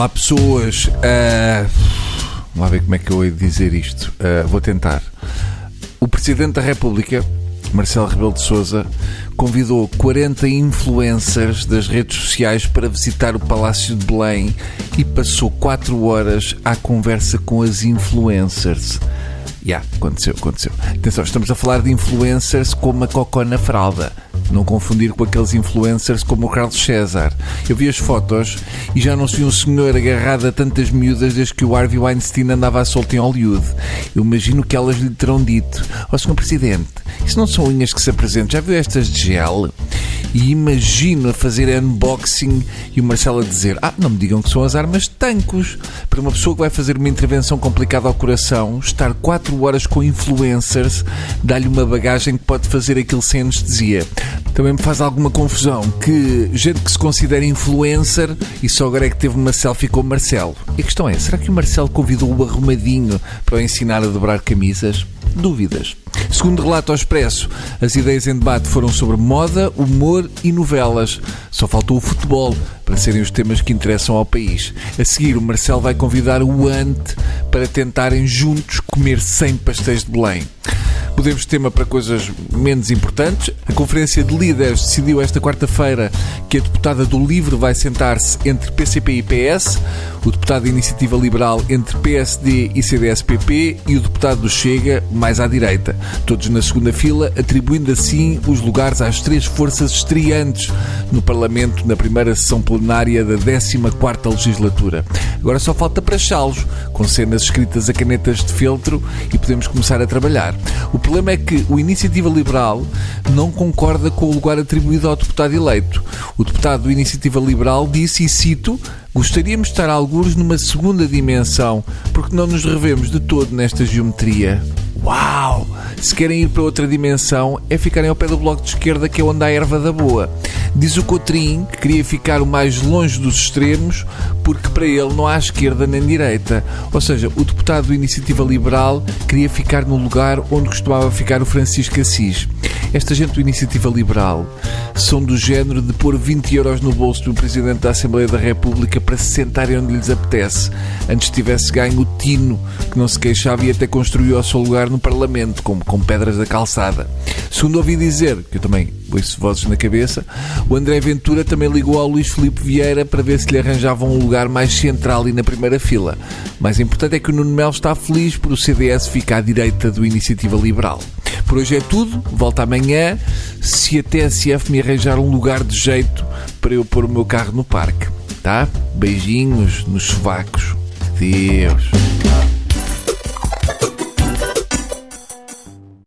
Há pessoas. Vamos lá ver como é que eu hei de dizer isto. Vou tentar. O Presidente da República, Marcelo Rebelo de Sousa, convidou 40 influencers das redes sociais para visitar o Palácio de Belém e passou 4 horas à conversa com as influencers. Aconteceu. Atenção, estamos a falar de influencers como a cocó na fralda. Não confundir com aqueles influencers como o Carlos César. Eu vi as fotos e já não se viu um senhor agarrado a tantas miúdas desde que o Harvey Weinstein andava à solta em Hollywood. Eu imagino que elas lhe terão dito: ó, Sr. Presidente, isso não são unhas que se apresentam, já viu estas de gel? E imagino a fazer unboxing e o Marcelo a dizer: não me digam que são as armas de tancos. Para uma pessoa que vai fazer uma intervenção complicada ao coração, estar 4 horas com influencers dá-lhe uma bagagem que pode fazer aquilo sem anestesia. Também me faz alguma confusão que gente que se considera influencer e só agora é que teve uma selfie com o Marcelo. E a questão é, será que o Marcelo convidou-o arrumadinho para o ensinar a dobrar camisas? Dúvidas. Segundo relato ao Expresso, as ideias em debate foram sobre moda, humor e novelas. Só faltou o futebol para serem os temas que interessam ao país. A seguir, o Marcelo vai convidar o Ante para tentarem juntos comer 100 pastéis de Belém. Podemos tema para coisas menos importantes. A Conferência de Líderes decidiu esta quarta-feira que a deputada do LIVRE vai sentar-se entre PCP e PS, o deputado da Iniciativa Liberal entre PSD e CDS-PP e o deputado do Chega, mais à direita. Todos na segunda fila, atribuindo assim os lugares às 3 forças estreantes no Parlamento na primeira sessão plenária da 14ª legislatura. Agora só falta praxá-los, com cenas escritas a canetas de feltro, e podemos começar a trabalhar. O problema é que o Iniciativa Liberal não concorda com o lugar atribuído ao deputado eleito. O deputado do Iniciativa Liberal disse, e cito: gostaríamos de estar algures numa segunda dimensão, porque não nos revemos de todo nesta geometria. Uau! Se querem ir para outra dimensão, é ficarem ao pé do Bloco de Esquerda, que é onde há erva da boa. Diz o Cotrim que queria ficar o mais longe dos extremos, porque para ele não há esquerda nem direita. Ou seja, o deputado da Iniciativa Liberal queria ficar no lugar onde costumava ficar o Francisco Assis. Esta gente do Iniciativa Liberal são do género de pôr 20 euros no bolso do Presidente da Assembleia da República para se sentarem onde lhes apetece. Antes tivesse ganho o Tino, que não se queixava e até construiu o seu lugar no Parlamento, com pedras da calçada. Segundo ouvi dizer, que eu também ouço vozes na cabeça, o André Ventura também ligou ao Luís Filipe Vieira para ver se lhe arranjavam um lugar mais central e na primeira fila. Mas o importante é que o Nuno Melo está feliz por o CDS ficar à direita do Iniciativa Liberal. Por hoje é tudo, volto amanhã, se a TSF me arranjar um lugar de jeito para eu pôr o meu carro no parque, tá? Beijinhos nos sovacos. Deus.